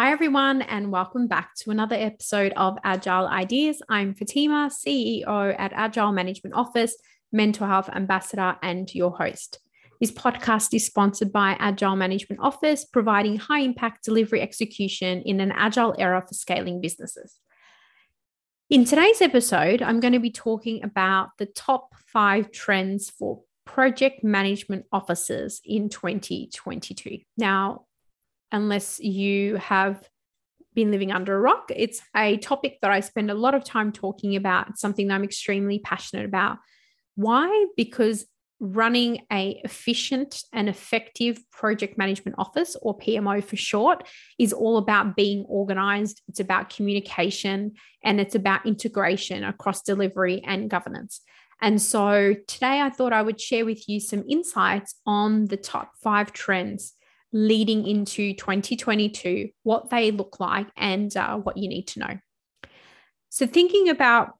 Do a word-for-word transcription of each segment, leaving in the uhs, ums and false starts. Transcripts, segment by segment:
Hi, everyone, and welcome back to another episode of Agile Ideas. I'm Fatima, C E O at Agile Management Office, Mental Health Ambassador, and your host. This podcast is sponsored by Agile Management Office, providing high-impact delivery execution in an agile era for scaling businesses. In today's episode, I'm going to be talking about the top five trends for project management officers in twenty twenty-two. Now, unless you have been living under a rock, it's a topic that I spend a lot of time talking about. It's something that I'm extremely passionate about. Why? Because running a efficient and effective project management office, or P M O for short, is all about being organized. It's about communication, and it's about integration across delivery and governance. And so today I thought I would share with you some insights on the top five trends leading into twenty twenty-two, what they look like, and uh, what you need to know. So thinking about,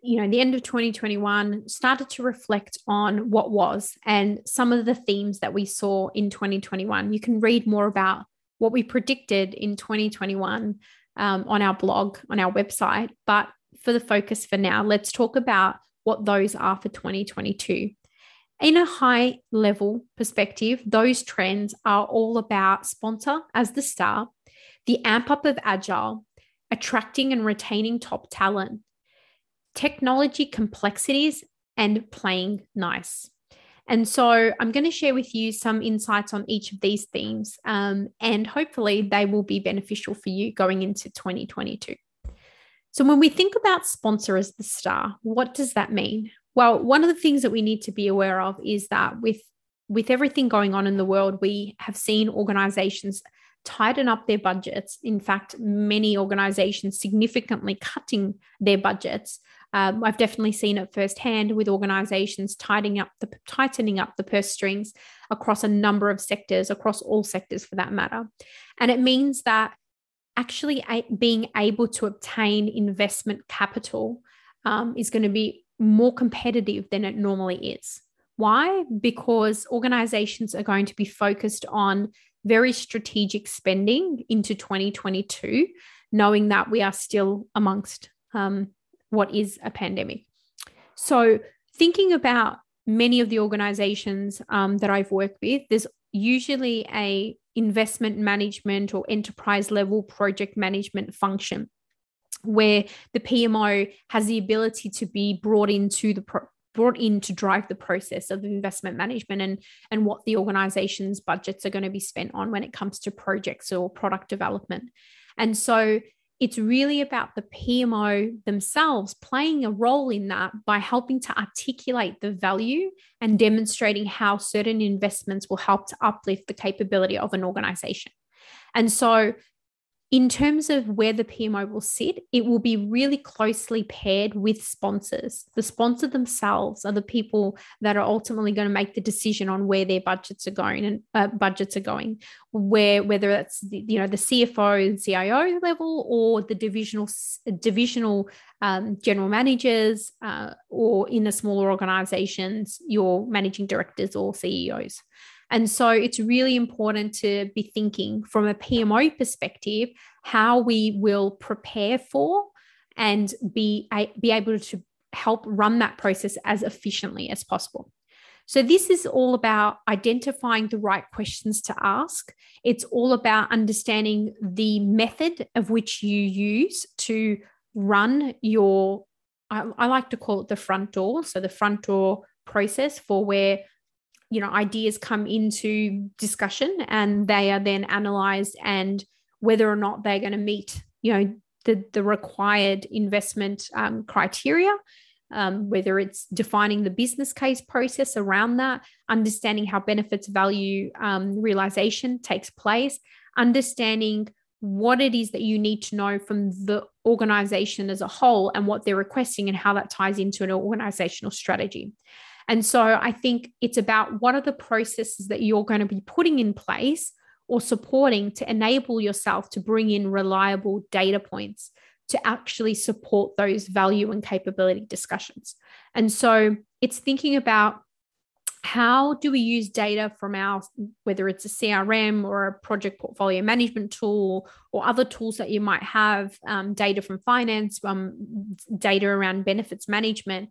you know, the end of twenty twenty-one, started to reflect on what was and some of the themes that we saw in twenty twenty-one. You can read more about what we predicted in twenty twenty-one um, on our blog, on our website. But for the focus for now, let's talk about what those are for twenty twenty-two. In a high level perspective, those trends are all about sponsor as the star, the amp up of agile, attracting and retaining top talent, technology complexities, and playing nice. And so I'm going to share with you some insights on each of these themes, um, and hopefully they will be beneficial for you going into twenty twenty-two. So when we think about sponsor as the star, what does that mean? Well, one of the things that we need to be aware of is that with, with everything going on in the world, we have seen organizations tighten up their budgets. In fact, many organizations significantly cutting their budgets. Um, I've definitely seen it firsthand with organizations tightening up the, tightening up the purse strings across a number of sectors, across all sectors for that matter. And it means that actually being able to obtain investment capital um, is going to be more competitive than it normally is. Why? Because organizations are going to be focused on very strategic spending into twenty twenty-two, knowing that we are still amongst um, what is a pandemic. So thinking about many of the organizations um, that I've worked with, there's usually a investment management or enterprise level project management function, where the P M O has the ability to be brought into the pro- brought in to drive the process of investment management and, and what the organization's budgets are going to be spent on when it comes to projects or product development. And so it's really about the P M O themselves playing a role in that by helping to articulate the value and demonstrating how certain investments will help to uplift the capability of an organization. And so in terms of where the P M O will sit, it will be really closely paired with sponsors. The sponsor themselves are the people that are ultimately going to make the decision on where their budgets are going, and uh, budgets are going, where whether that's the, you know the C F O and C I O level, or the divisional divisional um, general managers, uh, or in the smaller organizations, your managing directors or C E Os. And so it's really important to be thinking from a P M O perspective, how we will prepare for and be, be able to help run that process as efficiently as possible. So this is all about identifying the right questions to ask. It's all about understanding the method of which you use to run your, I, I like to call it the front door. So the front door process for where you know, ideas come into discussion and they are then analyzed, and whether or not they're going to meet, you know, the, the required investment um, criteria, um, whether it's defining the business case process around that, understanding how benefits value um, realization takes place, understanding what it is that you need to know from the organization as a whole and what they're requesting and how that ties into an organizational strategy. And so I think it's about what are the processes that you're going to be putting in place or supporting to enable yourself to bring in reliable data points to actually support those value and capability discussions. And so it's thinking about how do we use data from our, whether it's a C R M or a project portfolio management tool or other tools that you might have, um, data from finance, um, data around benefits management,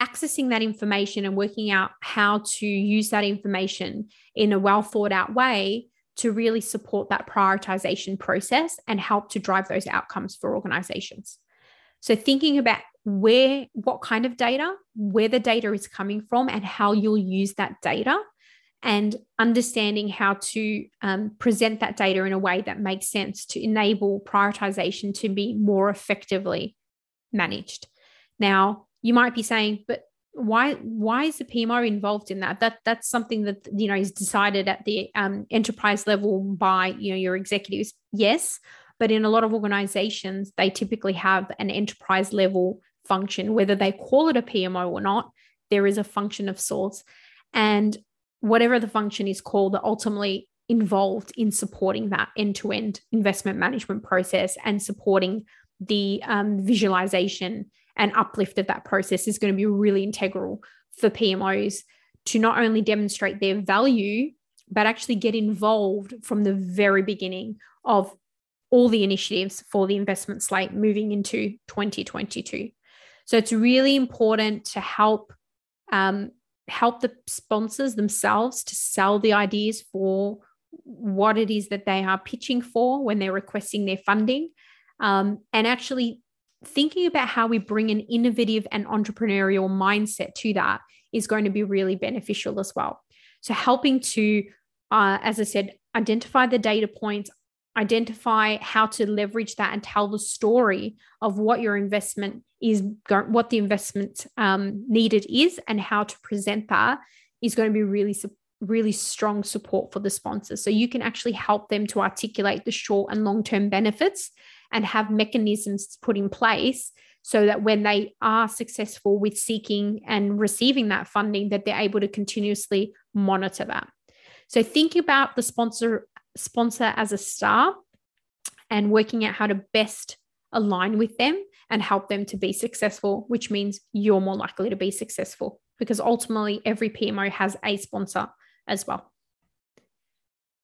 accessing that information and working out how to use that information in a well thought out way to really support that prioritization process and help to drive those outcomes for organizations. So thinking about where, what kind of data, where the data is coming from and how you'll use that data, and understanding how to um, present that data in a way that makes sense to enable prioritization to be more effectively managed. Now, you might be saying, but why, why is the P M O involved in that? That that's something that, you know, is decided at the um, enterprise level by, you know, your executives. Yes, but in a lot of organizations, they typically have an enterprise level function, whether they call it a P M O or not, there is a function of sorts. And whatever the function is called, they're ultimately involved in supporting that end-to-end investment management process, and supporting the um, visualization and uplift of that process is going to be really integral for P M Os to not only demonstrate their value, but actually get involved from the very beginning of all the initiatives for the investment slate moving into twenty twenty-two. So it's really important to help um, help the sponsors themselves to sell the ideas for what it is that they are pitching for when they're requesting their funding, um, and actually thinking about how we bring an innovative and entrepreneurial mindset to that is going to be really beneficial as well. So helping to, uh, as I said, identify the data points, identify how to leverage that and tell the story of what your investment is, what the investment um, needed is, and how to present that is going to be really, really strong support for the sponsors. So you can actually help them to articulate the short and long-term benefits and have mechanisms put in place so that when they are successful with seeking and receiving that funding, that they're able to continuously monitor that. So think about the sponsor sponsor as a star and working out how to best align with them and help them to be successful, which means you're more likely to be successful, because ultimately every P M O has a sponsor as well.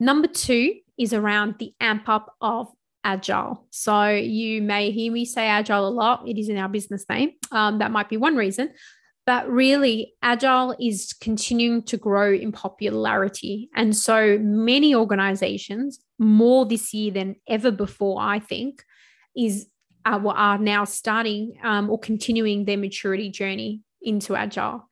Number two is around the amp up of Agile. So you may hear me say Agile a lot. It is in our business name. Um, that might be one reason. But really, Agile is continuing to grow in popularity. And so many organizations, more this year than ever before, I think, is uh, are now starting um, or continuing their maturity journey into Agile.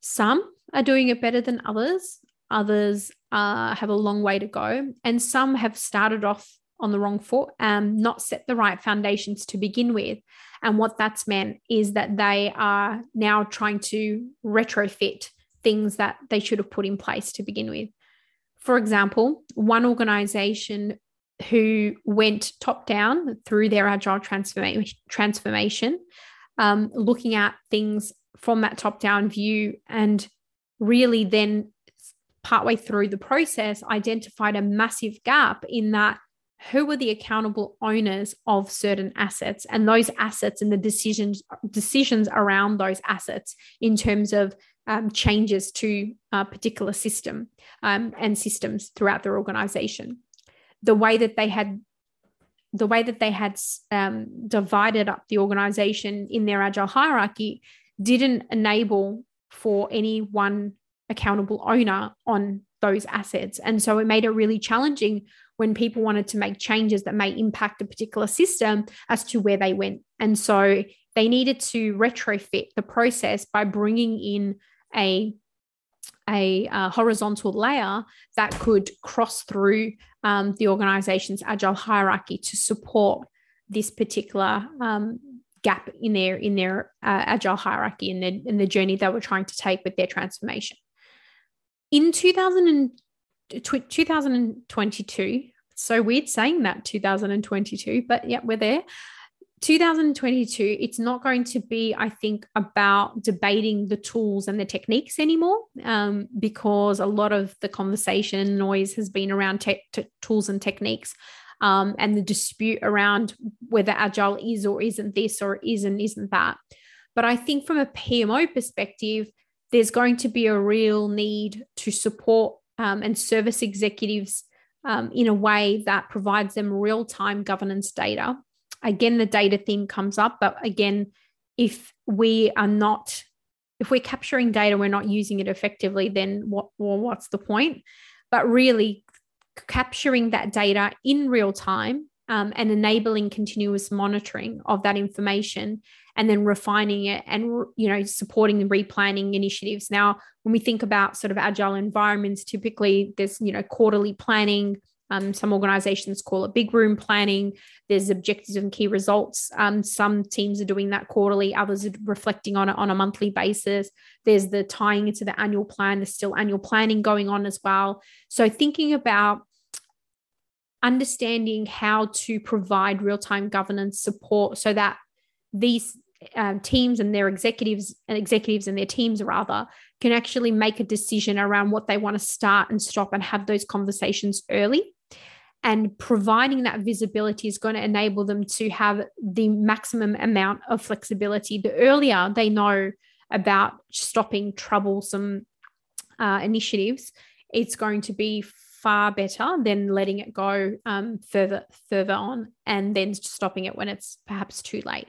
Some are doing it better than others. Others uh, have a long way to go. And some have started off on the wrong foot and not set the right foundations to begin with. And what that's meant is that they are now trying to retrofit things that they should have put in place to begin with. For example, one organization who went top down through their Agile transforma- transformation, um, looking at things from that top down view, and really then partway through the process identified a massive gap in that who were the accountable owners of certain assets, and those assets and the decisions decisions around those assets in terms of um, changes to a particular system um, and systems throughout their organization. The way that they had, the way that they had um, divided up the organization in their Agile hierarchy didn't enable for any one accountable owner on those assets. And so it made it really challenging when people wanted to make changes that may impact a particular system as to where they went. And so they needed to retrofit the process by bringing in a, a, a horizontal layer that could cross through um, the organization's Agile hierarchy to support this particular um, gap in their, in their uh, Agile hierarchy and the, and the journey they were trying to take with their transformation. In two thousand twenty-two, so weird saying that two thousand twenty-two, but yeah, we're there. two thousand twenty-two, it's not going to be, I think, about debating the tools and the techniques anymore, um, because a lot of the conversation and noise has been around te- te- tools and techniques, um, and the dispute around whether Agile is or isn't this or is and isn't that. But I think from a P M O perspective, there's going to be a real need to support um, and service executives um, in a way that provides them real-time governance data. Again, the data theme comes up, but again, if we are not, if we're capturing data, we're not using it effectively, then what, well, what's the point? But really capturing that data in real time um, and enabling continuous monitoring of that information and then refining it and, you know, supporting the replanning initiatives. Now, when we think about sort of agile environments, typically there's, you know, quarterly planning. Um, some organizations call it big room planning. There's objectives and key results. Um, some teams are doing that quarterly. Others are reflecting on it on a monthly basis. There's the tying into the annual plan. There's still annual planning going on as well. So thinking about understanding how to provide real-time governance support so that these um, teams and their executives and executives and their teams rather can actually make a decision around what they want to start and stop and have those conversations early. And providing that visibility is going to enable them to have the maximum amount of flexibility. The earlier they know about stopping troublesome uh, initiatives, it's going to be far better than letting it go um, further, further on and then stopping it when it's perhaps too late.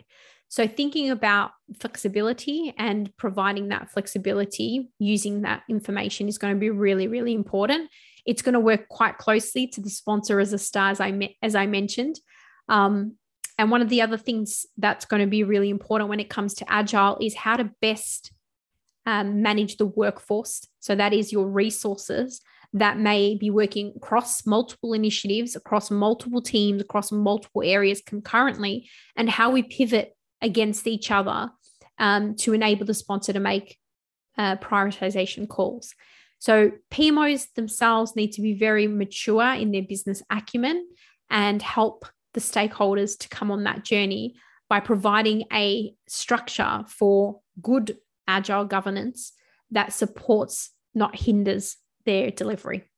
So thinking about flexibility and providing that flexibility using that information is going to be really, really important. It's going to work quite closely to the sponsor as a star, as I, me- as I mentioned. Um, and one of the other things that's going to be really important when it comes to Agile is how to best um, manage the workforce. So that is your resources that may be working across multiple initiatives, across multiple teams, across multiple areas concurrently, and how we pivot against each other um, to enable the sponsor to make uh, prioritization calls. So P M Os themselves need to be very mature in their business acumen and help the stakeholders to come on that journey by providing a structure for good agile governance that supports, not hinders, their delivery.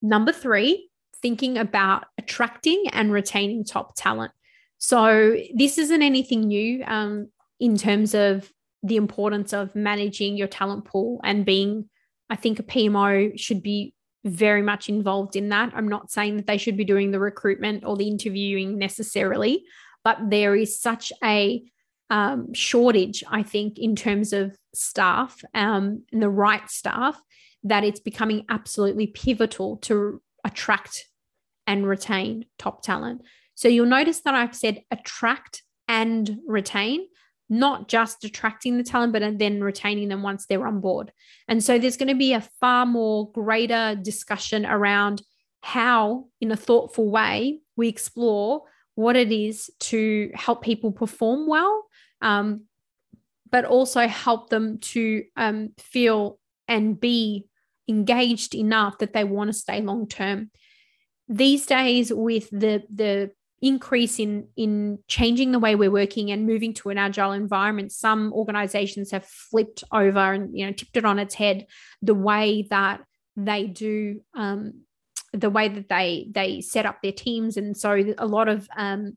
Number three, thinking about attracting and retaining top talent. So this isn't anything new um, in terms of the importance of managing your talent pool and being, I think a P M O should be very much involved in that. I'm not saying that they should be doing the recruitment or the interviewing necessarily, but there is such a um, shortage, I think, in terms of staff um, and the right staff that it's becoming absolutely pivotal to attract and retain top talent. So you'll notice that I've said attract and retain, not just attracting the talent, but then retaining them once they're on board. And so there's going to be a far more greater discussion around how, in a thoughtful way, we explore what it is to help people perform well, um, but also help them to um, feel and be engaged enough that they want to stay long-term. These days with the, the, increase in, in changing the way we're working and moving to an agile environment, some organizations have flipped over and, you know, tipped it on its head, the way that they do, um, the way that they, they set up their teams. And so a lot of, um,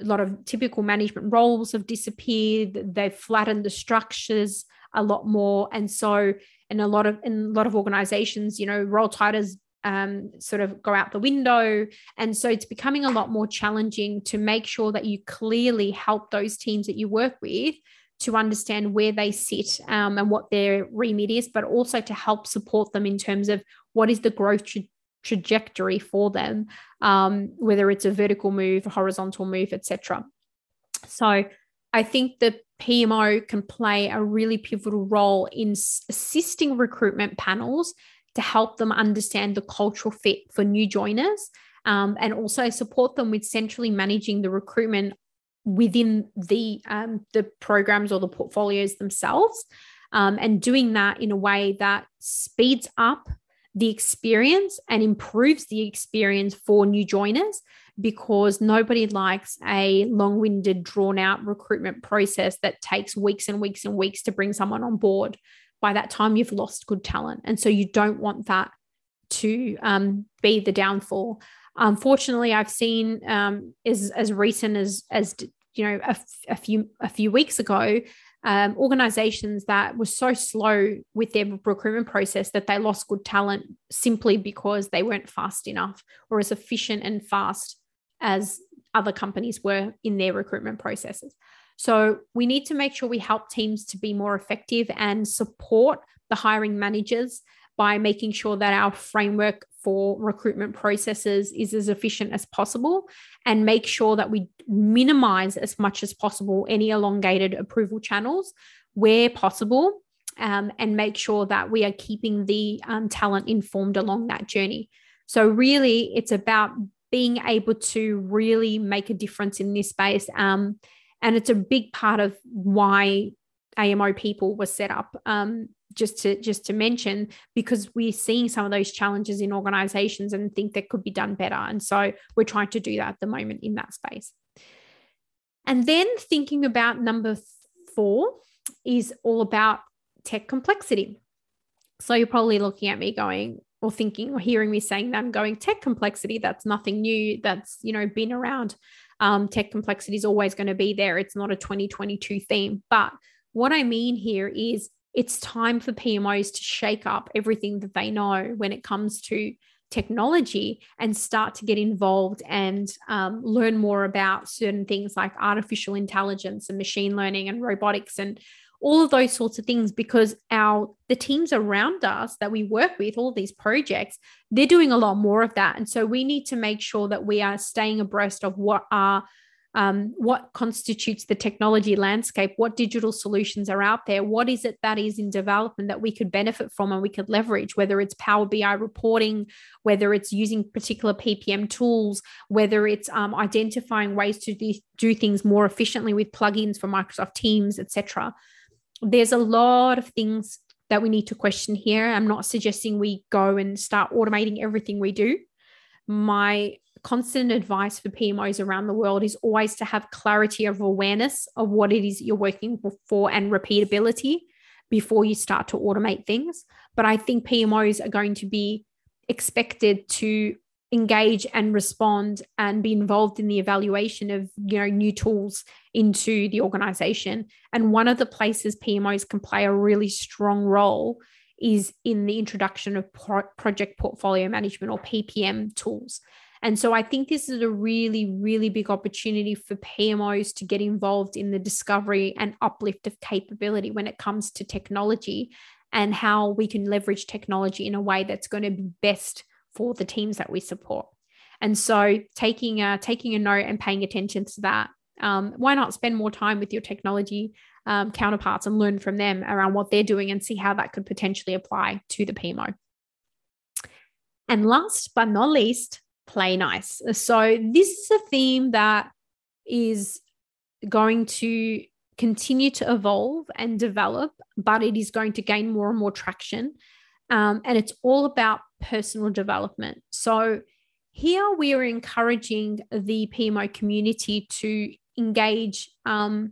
a lot of typical management roles have disappeared. They've flattened the structures a lot more. And so, and a lot of, in a lot of organizations, you know, role titles Um, sort of go out the window. And so it's becoming a lot more challenging to make sure that you clearly help those teams that you work with to understand where they sit um, and what their remit is, but also to help support them in terms of what is the growth tra- trajectory for them, um, whether it's a vertical move, a horizontal move, et cetera. So I think the P M O can play a really pivotal role in s- assisting recruitment panels to help them understand the cultural fit for new joiners um, and also support them with centrally managing the recruitment within the, um, the programs or the portfolios themselves um, and doing that in a way that speeds up the experience and improves the experience for new joiners, because nobody likes a long-winded, drawn-out recruitment process that takes weeks and weeks and weeks to bring someone on board. By that time, you've lost good talent. And so you don't want that to um, be the downfall. Unfortunately, I've seen um, as, as recent as, as you know, a, a few a few weeks ago, um, organizations that were so slow with their recruitment process that they lost good talent simply because they weren't fast enough or as efficient and fast as other companies were in their recruitment processes. So we need to make sure we help teams to be more effective and support the hiring managers by making sure that our framework for recruitment processes is as efficient as possible, and make sure that we minimize as much as possible any elongated approval channels where possible, um, and make sure that we are keeping the um, talent informed along that journey. So really, it's about being able to really make a difference in this space. Um, and it's a big part of why A M O people were set up, um, just to just to mention, because we're seeing some of those challenges in organizations and think that could be done better. And so we're trying to do that at the moment in that space. And then thinking about number four is all about tech complexity. So you're probably looking at me going, or thinking, or hearing me saying that, I'm going, tech complexity, that's nothing new. That's, you know, been around. Um, tech complexity is always going to be there. It's not a twenty twenty-two theme. But what I mean here is it's time for P M Os to shake up everything that they know when it comes to technology and start to get involved and um, learn more about certain things like artificial intelligence and machine learning and robotics and all of those sorts of things, because our the teams around us that we work with, all these projects, they're doing a lot more of that. And so we need to make sure that we are staying abreast of what are Um, what constitutes the technology landscape, what digital solutions are out there, what is it that is in development that we could benefit from and we could leverage, whether it's Power B I reporting, whether it's using particular P P M tools, whether it's um, identifying ways to de- do things more efficiently with plugins for Microsoft Teams, et cetera. There's a lot of things that we need to question here. I'm not suggesting we go and start automating everything we do. My constant advice for P M Os around the world is always to have clarity of awareness of what it is you're working for and repeatability before you start to automate things. But I think P M Os are going to be expected to engage and respond and be involved in the evaluation of, you know, new tools into the organization. And one of the places P M Os can play a really strong role is in the introduction of pro- project portfolio management, or P P M tools. And so I think this is a really, really big opportunity for P M Os to get involved in the discovery and uplift of capability when it comes to technology and how we can leverage technology in a way that's going to be best for the teams that we support. And so taking a, taking a note and paying attention to that. Um, why not spend more time with your technology um, counterparts and learn from them around what they're doing and see how that could potentially apply to the P M O. And last but not least, play nice. So this is a theme that is going to continue to evolve and develop, but it is going to gain more and more traction. Um, and it's all about personal development. So here we are encouraging the P M O community to engage, um,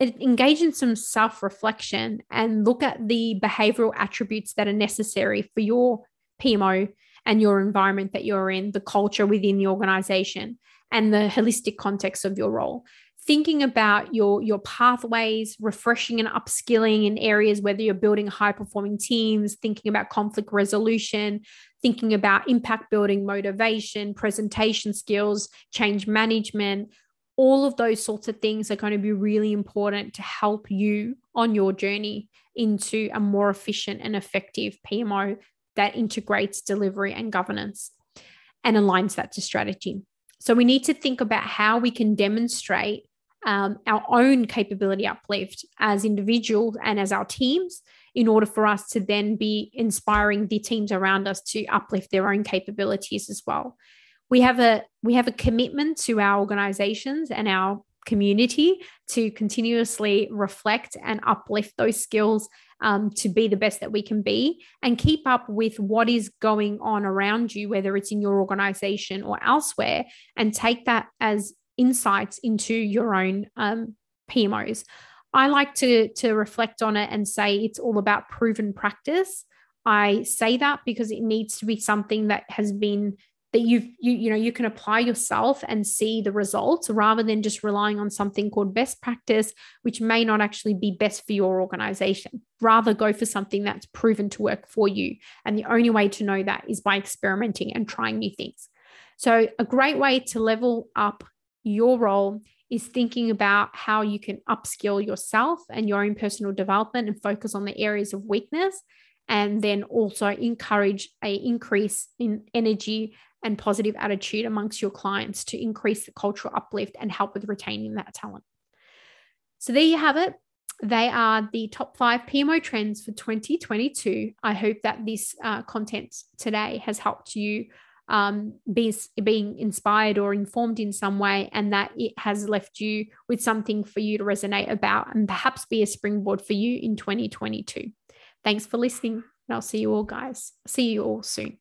engage in some self-reflection and look at the behavioral attributes that are necessary for your P M O and your environment that you're in, the culture within the organization, and the holistic context of your role. Thinking about your, your pathways, refreshing and upskilling in areas, whether you're building high-performing teams, thinking about conflict resolution, thinking about impact building, motivation, presentation skills, change management, all of those sorts of things are going to be really important to help you on your journey into a more efficient and effective P M O that integrates delivery and governance and aligns that to strategy. So we need to think about how we can demonstrate um, our own capability uplift as individuals and as our teams in order for us to then be inspiring the teams around us to uplift their own capabilities as well. We have a, we have a commitment to our organizations and our community to continuously reflect and uplift those skills um, to be the best that we can be and keep up with what is going on around you, whether it's in your organization or elsewhere, and take that as insights into your own um, P M Os. I like to, to reflect on it and say it's all about proven practice. I say that because it needs to be something that has been that you've, you, you know, you can apply yourself and see the results rather than just relying on something called best practice, which may not actually be best for your organization. Rather go for something that's proven to work for you. And the only way to know that is by experimenting and trying new things. So a great way to level up your role is thinking about how you can upskill yourself and your own personal development and focus on the areas of weakness, and then also encourage an increase in energy and positive attitude amongst your clients to increase the cultural uplift and help with retaining that talent. So there you have it. They are the top five P M O trends for twenty twenty-two. I hope that this uh, content today has helped you um, be, being inspired or informed in some way, and that it has left you with something for you to resonate about and perhaps be a springboard for you in twenty twenty-two. Thanks for listening, and I'll see you all guys. See you all soon.